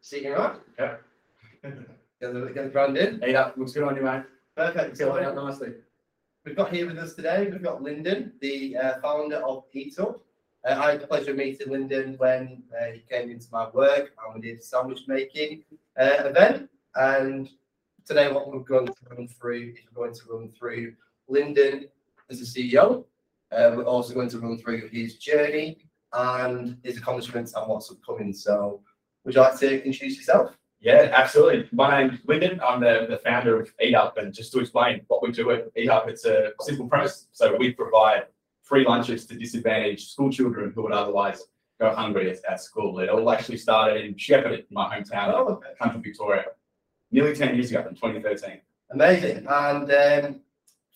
See you right? Yeah. Get the front in. Eat Up. Looks good on you, mate. Perfect. It's going out nicely. We've got here with us today, we've got Lyndon, the founder of Eat Up. I had the pleasure of meeting Lyndon when he came into my work and we did a sandwich making event. And today what we're going to run through is we're going to run through Lyndon as a CEO. We're also going to run through his journey and his accomplishments and what's upcoming. So would you like to introduce yourself? Yeah, absolutely. My name's Lyndon. I'm the founder of Eat Up, and just to explain what we do at Eat Up, it's a simple premise. So we provide free lunches to disadvantaged school children who would otherwise go hungry at school. It all actually started in Shepparton, my hometown, country Victoria, nearly 10 years ago in 2013. Amazing. And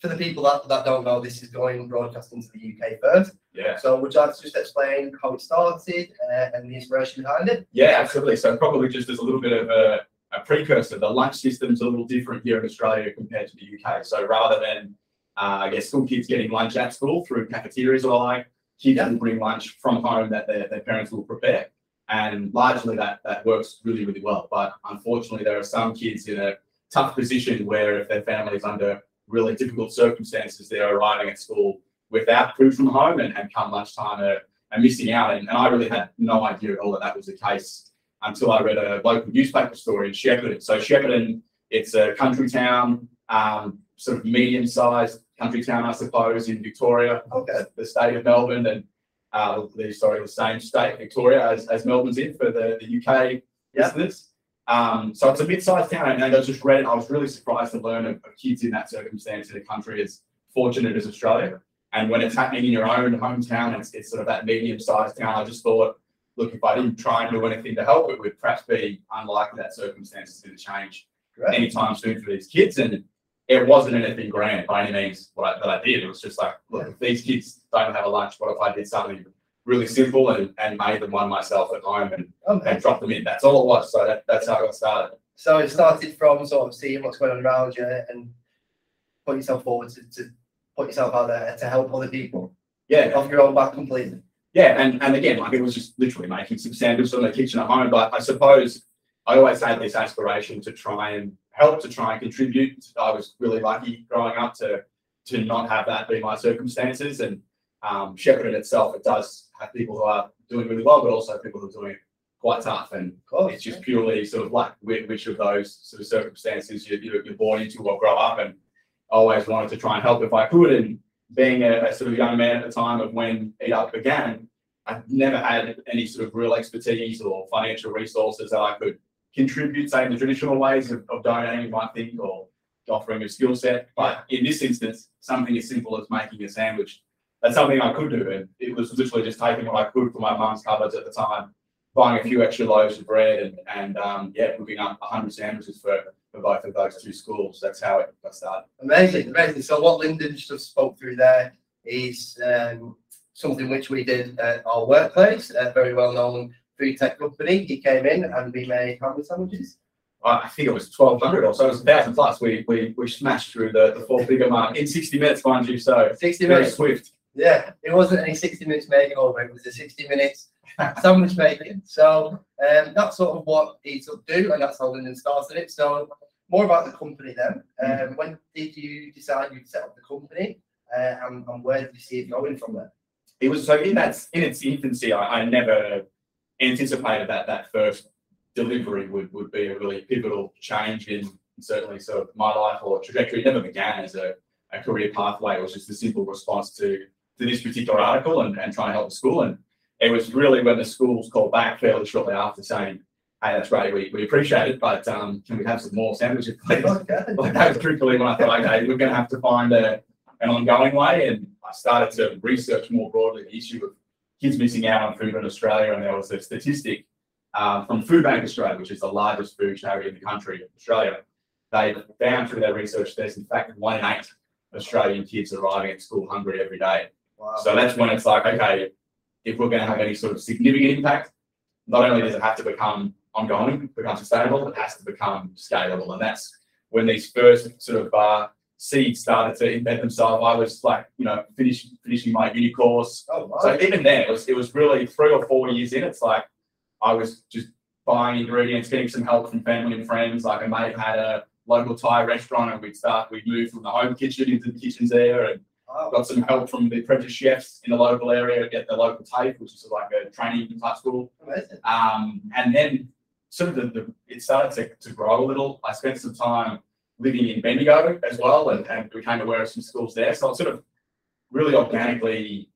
for the people that don't know, this is going broadcasting to the UK first. Yeah. So would you like to just explain how it started and the inspiration behind it? Yeah, absolutely. So probably just as a little bit of a precursor, the lunch system's a little different here in Australia compared to the UK. So rather than, I guess, school kids getting lunch at school through cafeterias or like, kids will bring lunch from home that their parents will prepare. And largely that works really, really well. But unfortunately, there are some kids in a tough position where if their family is under really difficult circumstances, they're arriving at school without food from home and come lunchtime are missing out. And I really had no idea at all that was the case until I read a local newspaper story in Shepparton. So Shepparton, it's a country town, sort of medium-sized country town, I suppose, in Victoria, the state of Melbourne, and the same state, Victoria, as Melbourne's in for the UK listeners. So it's a mid-sized town, and I just read it. I was really surprised to learn of kids in that circumstance in a country as fortunate as Australia. And when it's happening in your own hometown, it's sort of that medium-sized town. I just thought, look, if I didn't try and do anything to help, it would perhaps be unlikely that circumstances going to change anytime soon for these kids. And it wasn't anything grand by any means that I did. It was just like, look, if these kids don't have a lunch, what if I did something really simple and made them one myself at home and dropped them in? That's all it was. So that's how I got started. So it started from sort of seeing what's going on around you and put yourself forward to put yourself out there to help other people. Yeah. Off your own back completely. Yeah. And again, like, it was just literally making some sandwiches in the kitchen at home. But I suppose I always had this aspiration to try and help, to try and contribute. I was really lucky growing up to not have that be my circumstances. And Shepparton itself, it does have people who are doing really well, but also people who are doing it quite tough. And it's just purely sort of like which of those sort of circumstances you're born into or grow up. And I always wanted to try and help if I could. And being a sort of young man at the time of when Eat Up began, I never had any sort of real expertise or financial resources that I could contribute, say, in the traditional ways of donating one thing or offering a skill set. But in this instance, something as simple as making a sandwich, that's something I could do. And it was literally just taking what I could from my mum's cupboards at the time, buying a few extra loaves of bread and cooking up 100 sandwiches for both of those two schools. That's how it got started. Amazing, amazing. So what Lyndon just spoke through there is something which we did at our workplace, a very well-known food tech company. He came in and we made how many sandwiches? I think it was 1,200 or so. It was 1,000 plus. We smashed through the four-figure mark in 60 minutes, mind you. So 60 minutes. Very swift. Yeah, it wasn't any 60 minutes making over, it was a 60 minutes sandwich making. So that's sort of what Eat Up do, and that's how Lyndon started it. So more about the company then. When did you decide you'd set up the company, and where did you see it going from there? It was so in its infancy. I never anticipated that first delivery would be a really pivotal change in certainly sort of my life or trajectory. It never began as a career pathway. It was just a simple response to this particular article and trying to help the school. And it was really when the schools called back fairly shortly after saying, hey, that's great, we appreciate it, but can we have some more sandwiches, please? Like, that was truthfully when I thought, okay, we're going to have to find an ongoing way. And I started to research more broadly the issue of kids missing out on food in Australia. And there was a statistic from Food Bank Australia, which is the largest food charity in the country, Australia. They found through their research there's, in fact, 1 in 8 Australian kids arriving at school hungry every day. Wow. So that's when it's like, okay, if we're going to have any sort of significant impact, not only does it have to become ongoing, become sustainable, it has to become scalable. And that's when these first sort of seeds started to embed themselves. I was like, finishing my uni course. So even then, it was really 3 or 4 years in. It's like, I was just buying ingredients, getting some help from family and friends. Like I may have had a local Thai restaurant, and we'd move from the home kitchen into the kitchens there, and got some help from the apprentice chefs in the local area to get the local TAFE, which is like a training type school. And then sort of it started to grow a little. I spent some time living in Bendigo as well, and became aware of some schools there. So it sort of really organically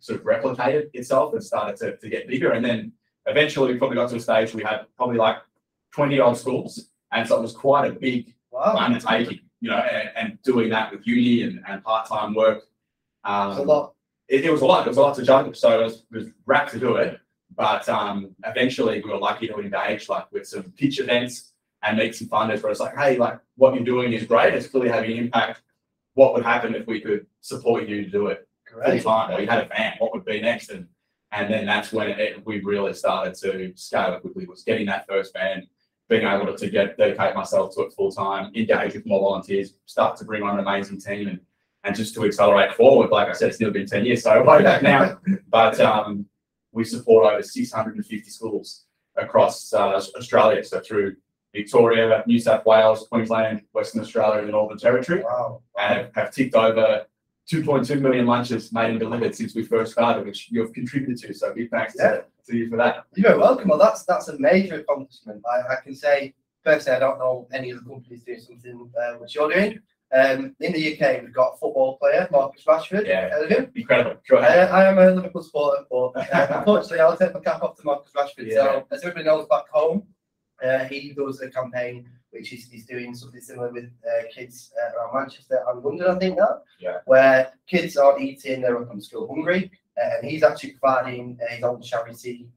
sort of replicated itself and started to get bigger. And then eventually we probably got to a stage we had probably like 20-odd schools. And so it was quite a big undertaking, you know, and doing that with uni and part-time work. It was a lot. It was a lot. It was a lot to juggle. So it was wrapped to do it. But eventually we were lucky to engage like with some pitch events and meet some funders where it's like, hey, like what you're doing is great. It's clearly having an impact. What would happen if we could support you to do it full time? Or you had a van, what would be next? And then that's when we really started to scale it quickly, was getting that first van, being able to dedicate myself to it full time, engage with more volunteers, start to bring on an amazing team and just to accelerate forward. Like I said, it's nearly been 10 years, so way back now. But we support over 650 schools across Australia. So through Victoria, New South Wales, Queensland, Western Australia and the Northern Territory. Wow. And have ticked over 2.2 million lunches made and delivered since we first started, which you've contributed to. So big thanks to you for that. You're welcome. Well, that's a major accomplishment. I can say, personally, I don't know any other companies doing something which you're doing. In the UK, we've got a football player, Marcus Rashford. Yeah, incredible. I am a Liverpool supporter, but unfortunately, I'll take my cap off to Marcus Rashford. Yeah. So, as everybody knows back home, he does a campaign which he's doing something similar with kids around Manchester and London, I think that, where kids aren't eating, they're up from school hungry, and he's actually providing his own charity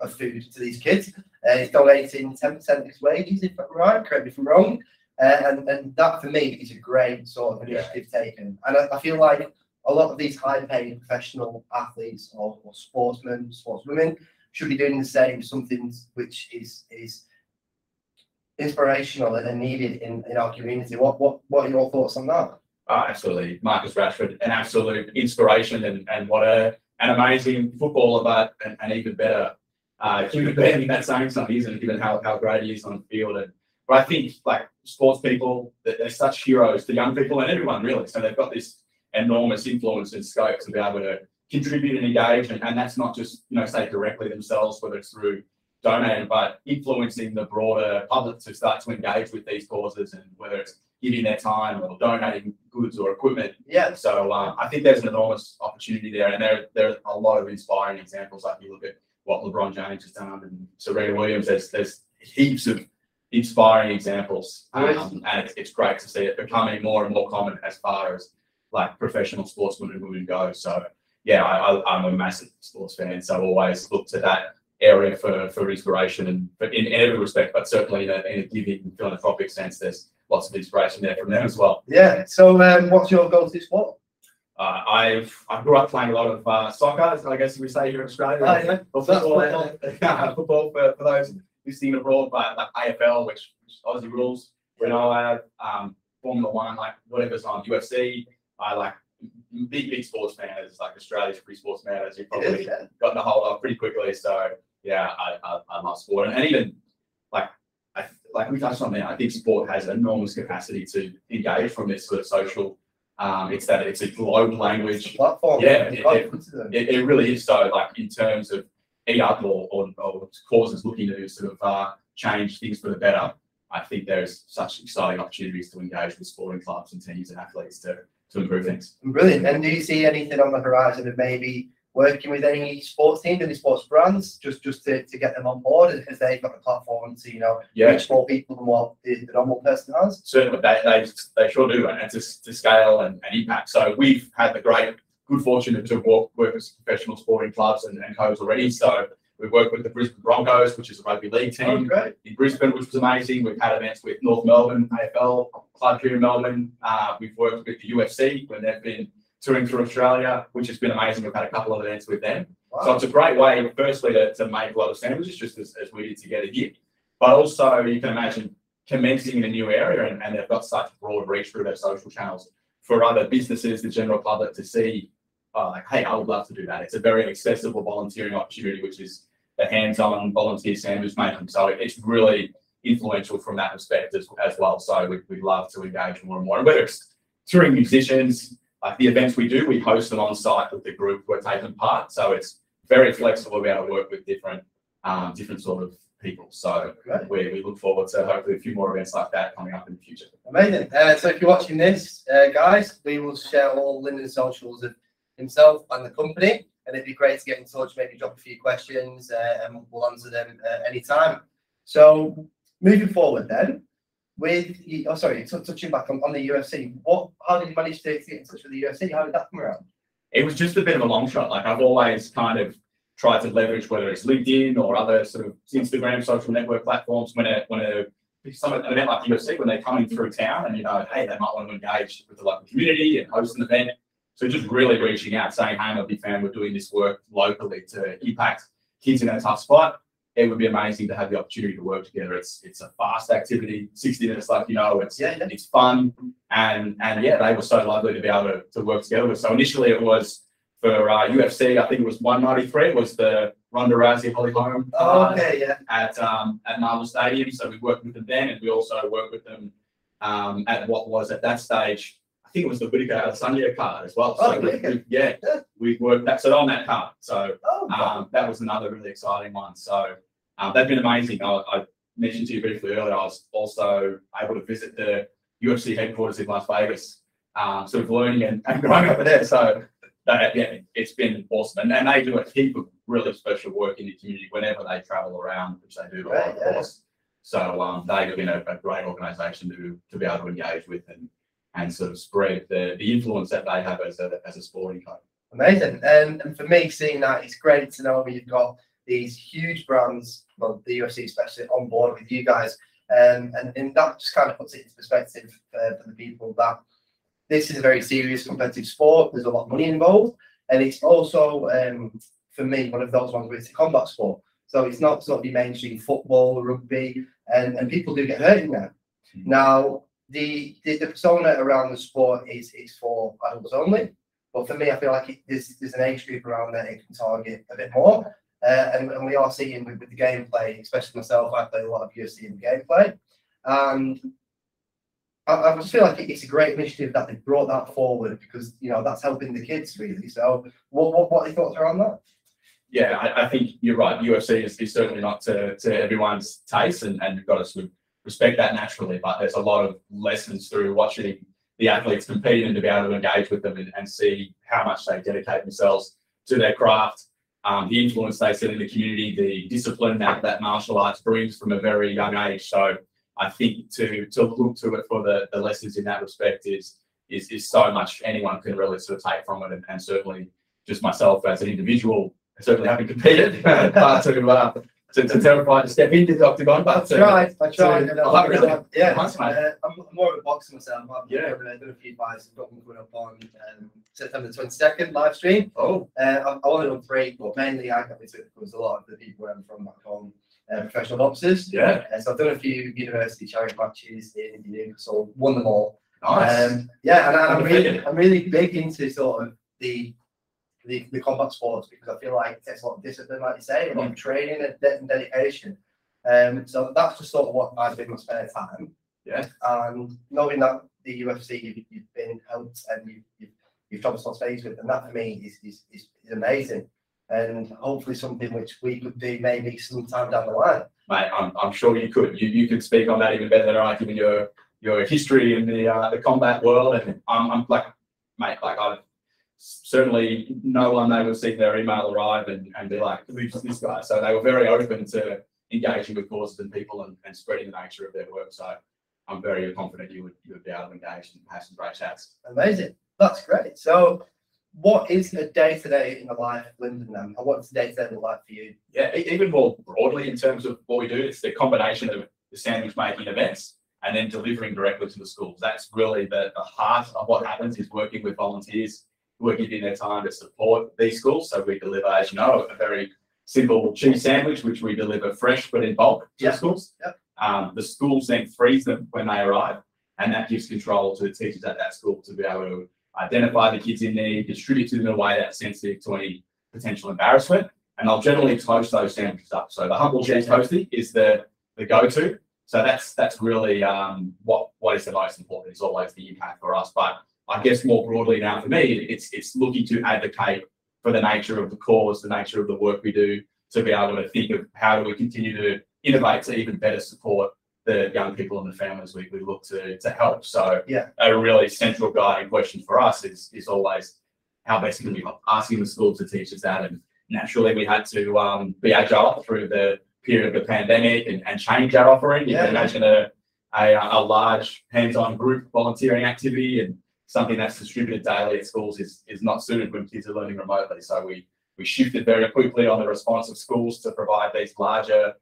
of food to these kids. He's donating 10% of his wages, if I'm right, correct me if I'm wrong, and that for me is a great sort of initiative taken. And I feel like a lot of these high-paid professional athletes or sportsmen, sportswomen, should be doing the same, something which is inspirational and needed in our community. What are your thoughts on that? Oh, absolutely. Marcus Rashford, an absolute inspiration, and what an amazing footballer, but an even better human being. That's saying something, isn't it, given how great he is on the field. But I think like sports people, they're such heroes to young people and everyone really. So they've got this enormous influence and scope to be able to contribute and engage, and that's not just, you know, say directly themselves, whether it's through donating, but influencing the broader public to start to engage with these causes, and whether it's giving their time or donating goods or equipment. Yeah. So I think there's an enormous opportunity there, and there's a lot of inspiring examples. Like you look at what LeBron James has done and Serena Williams. There's heaps of inspiring examples, and it's great to see it becoming more and more common as far as like professional sportsmen and women go. So. Yeah, I'm a massive sports fan, so I always look to that area for inspiration, and in every respect, but certainly in a giving philanthropic sense, there's lots of inspiration there from them as well. Yeah. So, what's your go-to sport? I grew up playing a lot of soccer, I guess we say here in Australia. Or football for those listening abroad, but like AFL, which Aussie rules. When I Formula One, like whatever's on UFC, I like. Big sports fans, like Australia's free sports matters, you've probably gotten a hold of pretty quickly. So yeah, I love sport, and even like we touched on there, I think sport has enormous capacity to engage from this sort of social. It's a global language, it's a platform. Yeah, it really is. So like in terms of Eat Up or causes looking to sort of change things for the better, I think there's such exciting opportunities to engage with sporting clubs and teams and athletes to improve things. Brilliant. And do you see anything on the horizon of maybe working with any sports teams, any sports brands, just to get them on board, as they've got a platform to, you know, reach more people than what the normal person has? Certainly, they sure do, and to scale and impact. So we've had the good fortune to work with professional sporting clubs and clubs already. So we've worked with the Brisbane Broncos, which is a rugby league team in Brisbane, which was amazing. We've had events with North Melbourne, AFL club here in Melbourne. We've worked with the UFC when they've been touring through Australia, which has been amazing. We've had a couple of events with them. Wow. So it's a great way, firstly, to make a lot of sandwiches, just as we did together here. But also, you can imagine commencing in a new area, and they've got such broad reach through their social channels for other businesses, the general public, to see, hey, I would love to do that. It's a very accessible volunteering opportunity, which is the hands-on volunteer sandwich making. So it's really influential from that perspective as well. So we love to engage more and more. And whether it's touring musicians, like the events we do, we host them on site with the group we're taking part. So it's very flexible about work with different different sort of people. So we look forward to hopefully a few more events like that coming up in the future. Amazing. So if you're watching this, guys, we will share all Lyndon's socials of himself and the company. And it'd be great to get in touch, maybe drop a few questions, and we'll answer them anytime. So moving forward then, with, touching back on the UFC, how did you manage to get in touch with the UFC? How did that come around? It was just a bit of a long shot. Like, I've always kind of tried to leverage, whether it's LinkedIn or other sort of Instagram social network platforms, an event like the UFC, when they're coming through town and, hey, they might want to engage with the local community and host an event. So just really reaching out, saying, hey, I'm a big fan, we're doing this work locally to impact kids in a tough spot. It would be amazing to have the opportunity to work together. It's a fast activity, 60 minutes, it's fun. And they were so lovely to be able to work together with. So initially it was for UFC, I think it was 193, it was the Ronda Rousey, Holly Holm at Marvel Stadium. So we worked with them then, and we also worked with them at what was at that stage, I think it was the Whittaker Adesanya card as well. So we worked that. So on that card. So that was another really exciting one. So they've been amazing. I mentioned to you briefly earlier, I was also able to visit the UFC headquarters in Las Vegas, sort of learning and growing over there. So it's been awesome. And they do a heap of really special work in the community whenever they travel around, which they do a lot, of course. So they've been a great organisation to be able to engage with and sort of spread the influence that they have as a sporting club. Amazing. And for me, seeing that, it's great to know you've got these huge brands, well, the UFC especially, on board with you guys. And that just kind of puts it into perspective for the people that this is a very serious competitive sport. There's a lot of money involved. And it's also, for me, one of those ones where it's a combat sport. So it's not sort of the mainstream football, rugby, and people do get hurt in there. Mm-hmm. Now, the persona around the sport is for adults only, but for me, I feel like there's an age group around that it can target a bit more. And we are seeing with the gameplay, especially myself, I play a lot of UFC in gameplay. And I just feel like it's a great initiative that they've brought that forward, because that's helping the kids really. So what are your thoughts around that? Yeah, I think you're right. UFC is certainly not to everyone's taste, and you've got to sort of respect that naturally, but there's a lot of lessons through watching the athletes compete and to be able to engage with them and see how much they dedicate themselves to their craft, the influence they set in the community, the discipline that martial arts brings from a very young age. So I think to look to it for the lessons in that respect is so much anyone can really sort of take from it, and certainly just myself as an individual, certainly having competed, to terrified to step into the octagon, but I tried. I'm more of a boxer myself. I've done a few fights. I've got one coming up on September 22nd live stream. I wanted on three, but mainly I got into it because a lot of the people I'm from back home, professional boxers. Yeah. So I've done a few university charity matches in Newcastle, won them all. Nice. And I'm really big into sort of the combat sports, because I feel like it takes a lot of discipline, like you say, a lot of training and dedication. So that's just sort of what I've been my spare time. Yeah. And knowing that the UFC, you've been helped and you've traveled some space with, and that for me is amazing. And hopefully something which we could do maybe sometime down the line. Mate, I'm sure you could. You could speak on that even better than I, given your history in the combat world. And I'm like, mate, like I've certainly no one they would see their email arrive and be like, who's this guy? So they were very open to engaging with causes and people and spreading the nature of their work. So I'm very confident you would be able to engage and have some great chats. Amazing. That's great. So what is a day-to-day in the life of Lyndon then? And what's the day-to-day in the life for you? Yeah, even more broadly in terms of what we do, it's the combination of the sandwich-making events and then delivering directly to the schools. That's really the heart of what happens, is working with volunteers who are giving their time to support these schools. So we deliver, as a very simple cheese sandwich, which we deliver fresh but in bulk to the schools. Yep. The schools then freeze them when they arrive, and that gives control to the teachers at that school to be able to identify the kids in need, distribute to them in a way that's sensitive to any potential embarrassment, And I'll generally toast those sandwiches up. So the humble cheese toasty is the go-to. So that's really what is the most important. It's always the impact for us. But I guess more broadly now for me, it's looking to advocate for the nature of the cause, the nature of the work we do, to be able to think of how do we continue to innovate to even better support the young people and the families we look to help. So yeah, a really central guiding question for us is always how best can we help, asking the school to teach us that. And naturally, we had to be agile through the period of the pandemic and change our offering. You can imagine a large hands-on group volunteering activity and something that's distributed daily at schools is not suited when kids are learning remotely. So we shifted very quickly on the response of schools to provide these larger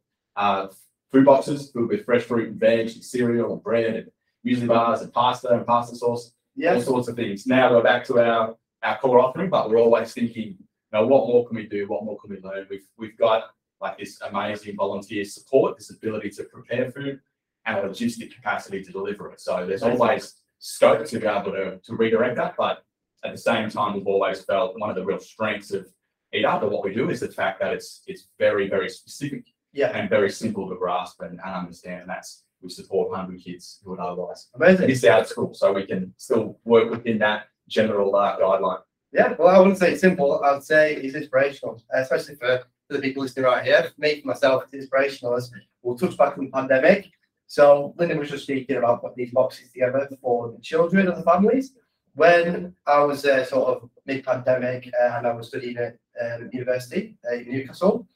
food boxes filled with fresh fruit and veg, and cereal and bread and muesli bars and pasta sauce, all sorts of things. Now we're back to our core offering, but we're always thinking, what more can we do? What more can we learn? We've got like this amazing volunteer support, this ability to prepare food and a logistic capacity to deliver it. So there's always scope to be able to redirect that. But at the same time, we've always felt one of the real strengths of Eat Up, what we do, is the fact that it's very, very specific and very simple to grasp and understand. And that's, we support hungry kids who would otherwise miss out at school. So we can still work within that general guideline. Yeah, well, I wouldn't say it's simple. I'd say it's inspirational, especially for the people listening right here. For me, for myself, it's inspirational. As we'll touch back on the pandemic. So Linda was just speaking about putting these boxes together for the children and the families. When I was sort of mid-pandemic and I was studying at university in Newcastle,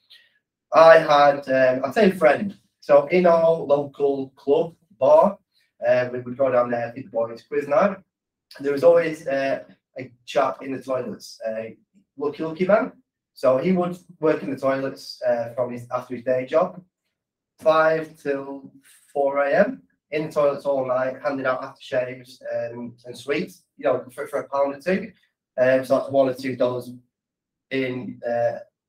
I had, I'd say a friend. So in our local club bar, we would go down there for the boys' quiz night. There was always a chap in the toilets, a lucky man. So he would work in the toilets from after his day job, 5 till 4 a.m. in the toilets all night, handing out aftershaves and sweets, for £1 or $2. So that's $1 or $2 in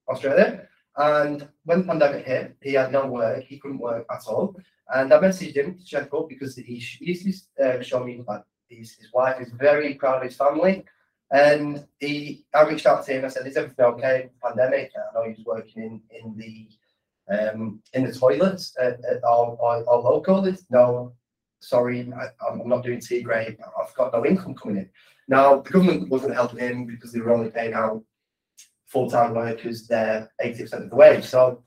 Australia. And when the pandemic hit, he had no work. He couldn't work at all. And I messaged him to check up because he used to show me that his wife is very proud of his family. And I reached out to him. I said, "Is everything okay? Pandemic? I know he was working in the toilets at our local." It's, "No, sorry, I'm not doing tea grade. I've got no income coming in." Now the government wasn't helping him because they were only paying out full-time workers their 80% of the wage. So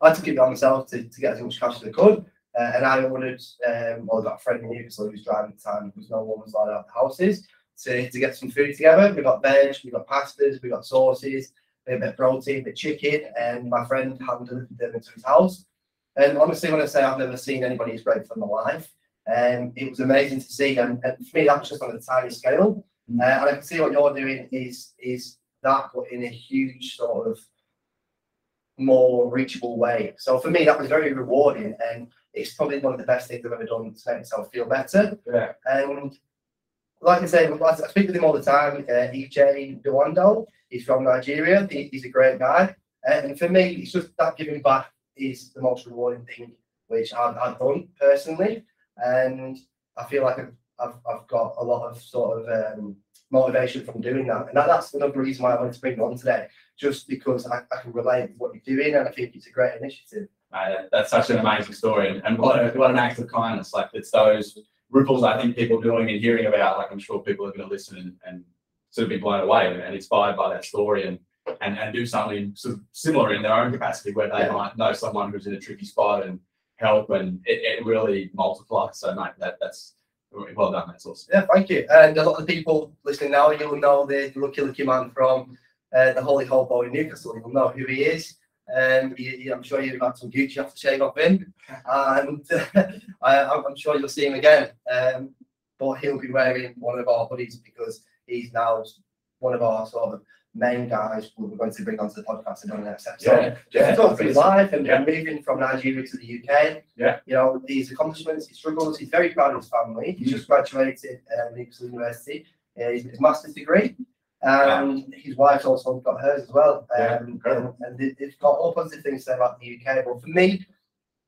I took it on myself to get as much cash as I could. And I ordered, that friend in Newcastle who's driving at the time because no one was allowed out of the houses, to get some food together. We got veg, we got pastas, we got sauces, a bit of protein, a bit of chicken, and my friend handed them into his house. And honestly, when I say I've never seen anybody as grateful in my life, it was amazing to see. And for me, that's just on a tiny scale. And I can see what you're doing is that, but in a huge sort of more reachable way. So for me, that was very rewarding. And it's probably one of the best things I've ever done to make myself feel better. Yeah. And like I say, I speak with him all the time. EJ Dewando, he's from Nigeria. He's a great guy. And for me, it's just that giving back is the most rewarding thing which I've done personally. And I feel like I've got a lot of sort of motivation from doing that. And that's another reason why I wanted to bring it on today, just because I can relate with what you're doing. And I think it's a great initiative. That's such an amazing story, and what an act of kindness. Like, it's those ripples I think people doing and hearing about. Like, I'm sure people are going to listen and sort of be blown away and inspired by that story, and do something sort of similar in their own capacity where they might know someone who's in a tricky spot and help, and it really multiplies. So mate, that's well done. That's awesome. Yeah, thank you. And a lot of people listening now, you'll know the lucky man from the Holly Holm in Newcastle. You'll know who he is. I'm sure you've got some Gucci after shave off him, and I'm sure you'll see him again. But he'll be wearing one of our hoodies because he's now one of our sort of main guys we're going to bring onto the podcast in the next episode. Yeah, talk through his life and moving from Nigeria to the UK. Yeah, his accomplishments, his struggles. He's very proud of his family. He's just graduated Newcastle University. His master's degree. His wife's also got hers as well, and they've got all positive things to say about the UK. But for me,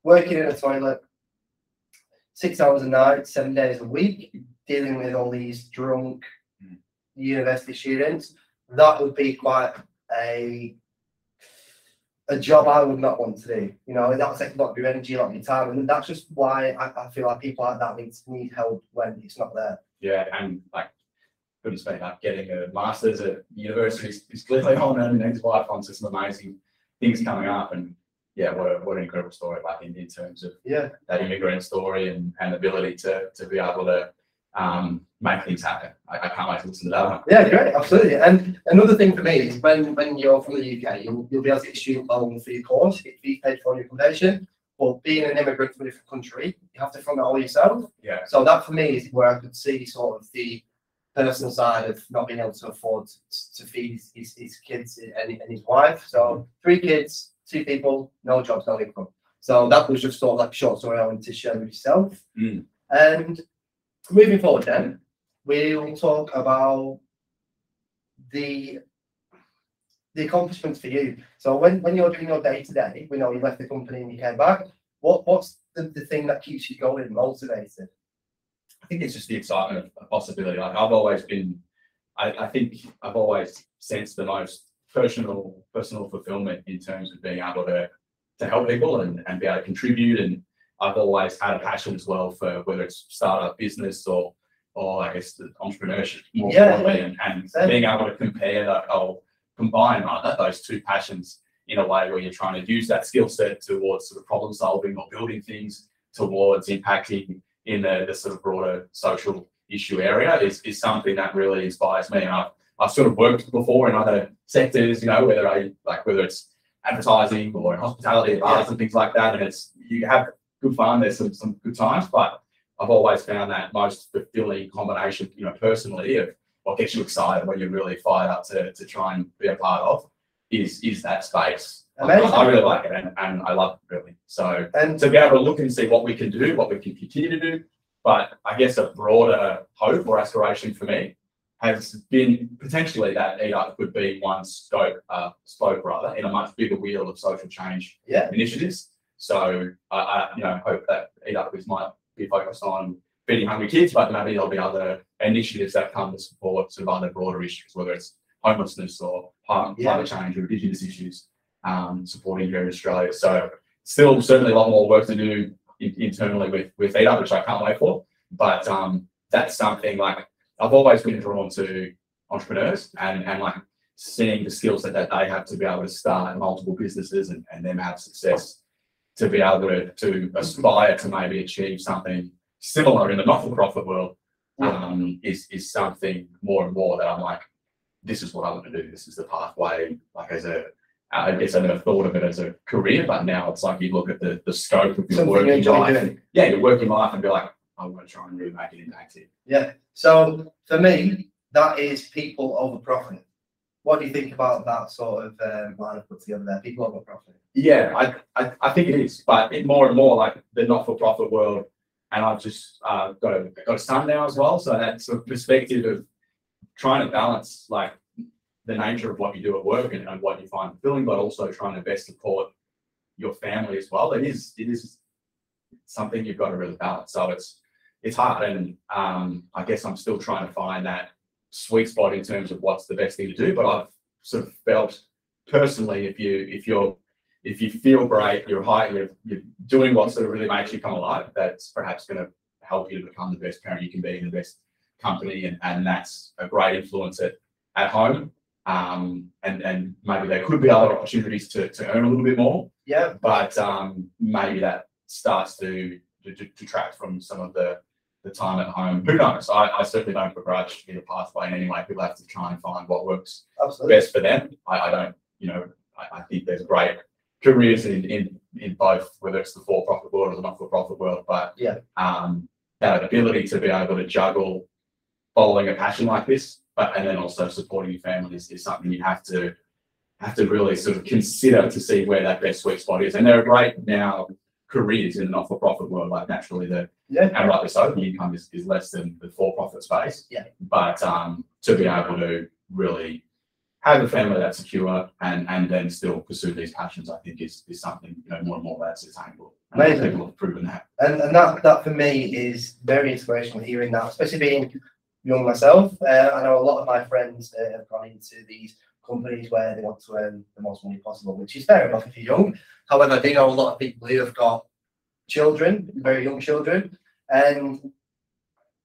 working in a toilet 6 hours a night, 7 days a week, dealing with all these drunk university students, that would be quite a a job I would not want to do, you know, and that's like not your energy, not your time. And that's just why I feel like people like that need help when it's not there. Yeah, and like, couldn't speak up, getting a master's at university is clearly on in the next life on some amazing things coming up. And yeah, what an incredible story, like in terms of that immigrant story and ability to be able to make things happen. I can't wait to listen to that one. Yeah, great, absolutely. And another thing for me is when you're from the UK, you'll be able to get a student loan for your course, get fees paid for your accommodation. Well, being an immigrant from a different country, you have to fund it all yourself. Yeah. So that for me is where I could see sort of the personal side of not being able to afford to feed his kids and his wife. So 3 kids, 2 people, no jobs, no income. So that was just sort of like a short story I wanted to share with yourself. Mm. And moving forward then, we'll talk about the accomplishments for you. So when you're doing your day-to-day, we know you left the company and you came back, what's the thing that keeps you going, motivated? I think it's just the excitement of a possibility. Like I've always been, I think I've always sensed the most personal fulfillment in terms of being able to help people and be able to contribute. And I've always had a passion as well for whether it's startup business or I guess the entrepreneurship more broadly, and being able to compare that combine those 2 passions in a way where you're trying to use that skill set towards sort of problem solving or building things towards impacting in the sort of broader social issue area is something that really inspires me. And I've sort of worked before in other sectors, you know, whether it's advertising or in hospitality, bars and things like that. And you have good fun, there's some good times, but I've always found that most fulfilling combination, you know, personally of what gets you excited, what you're really fired up to try and be a part of is that space. I really like it and I love it really. So and to be able to look and see what we can do, what we can continue to do, but I guess a broader hope or aspiration for me has been potentially that Eat Up would be one spoke in a much bigger wheel of social change initiatives. So I you know hope that Eat Up might be focused on feeding hungry kids, but maybe there'll be other initiatives that come to support sort of other broader issues, whether it's homelessness or climate change or Indigenous issues. Supporting here in Australia, so still certainly a lot more work to do internally with Eat Up, which I can't wait for. But that's something like I've always been drawn to entrepreneurs and like seeing the skills that they have to be able to start multiple businesses and then have success to be able to aspire to maybe achieve something similar in the not-for-profit world is something more and more that I'm like, this is what I want to do. This is the pathway. Like as a I guess I never thought of it as a career, but now it's like you look at the scope of your working life. Your working life and be like, I want to try and really make it impactful. Yeah. So for me, that is people over profit. What do you think about that sort of line I put together there? People over profit. Yeah, I think it is, but more and more like the not-for-profit world, and I've just got a son now as well, so that sort of perspective of trying to balance like the nature of what you do at work and what you find fulfilling, but also trying to best support your family as well. It is something you've got to really balance. So it's hard, and I guess I'm still trying to find that sweet spot in terms of what's the best thing to do. But I've sort of felt personally, if you feel great, you're high, you're doing what sort of really makes you come alive. That's perhaps going to help you to become the best parent you can be in the best company, and that's a great influence at home. And maybe there could be other opportunities to earn a little bit more. Yeah. But maybe that starts to detract from some of the time at home. Who knows? I certainly don't begrudge either pathway in any way. People have to try and find what works best for them. I don't, you know, I think there's great careers in both, whether it's the for-profit world or the not-for-profit world. But that ability to be able to juggle following a passion like this, and then also supporting your family is something you have to really sort of consider to see where that best sweet spot is. And there are great now careers in the not-for-profit world, like naturally and rightly so, the income is less than the for-profit space. Yeah. But to be able to really have a family that's secure and then still pursue these passions, I think is something, you know, more and more that's attainable. Amazing. People have proven that. And that for me is very inspirational, hearing that, especially being young myself, I know a lot of my friends have gone into these companies where they want to earn the most money possible, which is fair enough if you're young. However, I do know a lot of people who have got children, very young children, and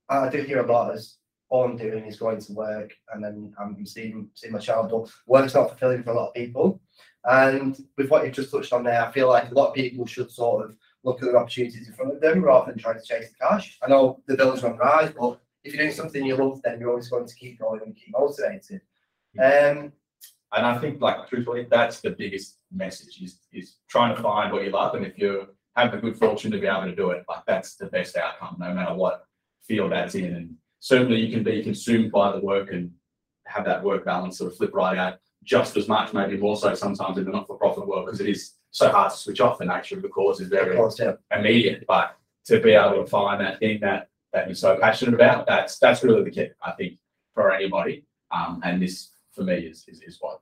I do hear about us. All I'm doing is going to work, and then I'm seeing my child. But work's not fulfilling for a lot of people. And with what you've just touched on there, I feel like a lot of people should sort of look at the opportunities in front of them rather than trying to chase the cash. I know the bills are on the rise, but if you're doing something you love, then you're always going to keep going and keep motivated. And I think, like, truthfully, that's the biggest message is trying to find what you love, and if you have the good fortune to be able to do it, like, that's the best outcome, no matter what field that's in. And certainly you can be consumed by the work and have that work balance sort of flip right out just as much, maybe more so sometimes in the not-for-profit world, because it is so hard to switch off. The nature of the cause is very immediate, but to be able to find that thing that you're so passionate about, that's really the key, I think, for anybody. And this, for me, is what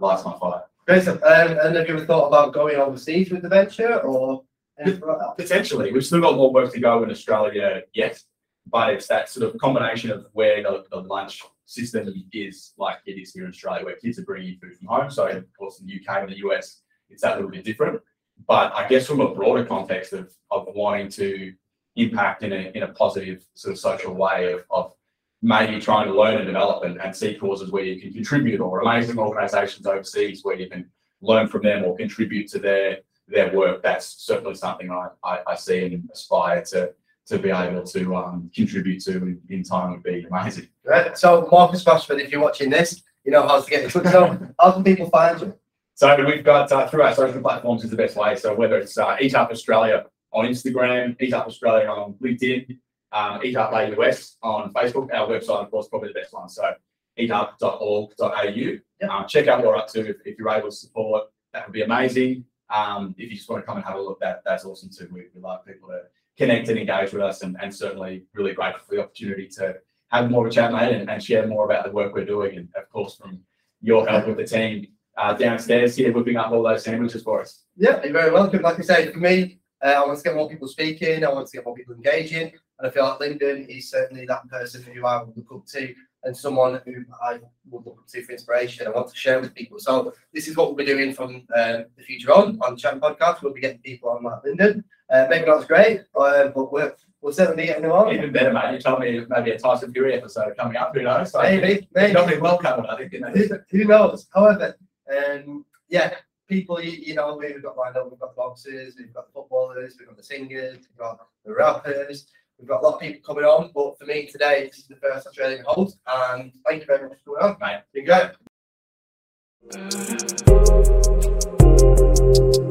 lights my fire. Great. And have you ever thought about going overseas with the venture or anything like that? Potentially. We've still got more work to go in Australia yet. But it's that sort of combination of where the lunch system is like it is here in Australia, where kids are bringing food from home. So, of course, in the UK and the US, it's that little bit different. But I guess from a broader context of wanting to impact in a positive sort of social way of maybe trying to learn and develop and see causes where you can contribute, or amazing organisations overseas where you can learn from them or contribute to their work, that's certainly something I see and aspire to be able to contribute to in time would be amazing. Right. So, Marcus Rashford, if you're watching this, you know how to get in touch. So, how can people find you? So, we've got through our social platforms is the best way. So, whether it's Eat Up Australia on Instagram, Eat Up Australia on LinkedIn, Eat Up AUS on Facebook. Our website, of course, probably the best one. So, eatup.org.au. Yep. Check out what we're up to if you're able to support. That would be amazing. If you just want to come and have a look, that's awesome too. We love people to connect and engage with us, and certainly really grateful for the opportunity to have more of a chat, mate, and share more about the work we're doing. And of course, from your help with the team downstairs here, whipping up all those sandwiches for us. Yeah, you're very welcome. Like I say, for me, I want to get more people speaking, I want to get more people engaging, and I feel like Lyndon is certainly that person who I would look up to and someone who I would look up to for inspiration. I want to share with people. So this is what we'll be doing from the future on the Chat Podcast. We'll be getting people on like Lyndon. Maybe not as great, but we'll certainly be getting them on. Even better, mate. You told me maybe a Tyson Fury episode coming up. Who knows? So maybe. Not really well covered, I think. You know? Who knows? However, yeah, people, you know, we've got lined up. We've got boxers, we've got footballers, we've got the singers, we've got the rappers. We've got a lot of people coming on, but for me today, this is the first Australian host, and thank you very much for coming on, mate. It's been great.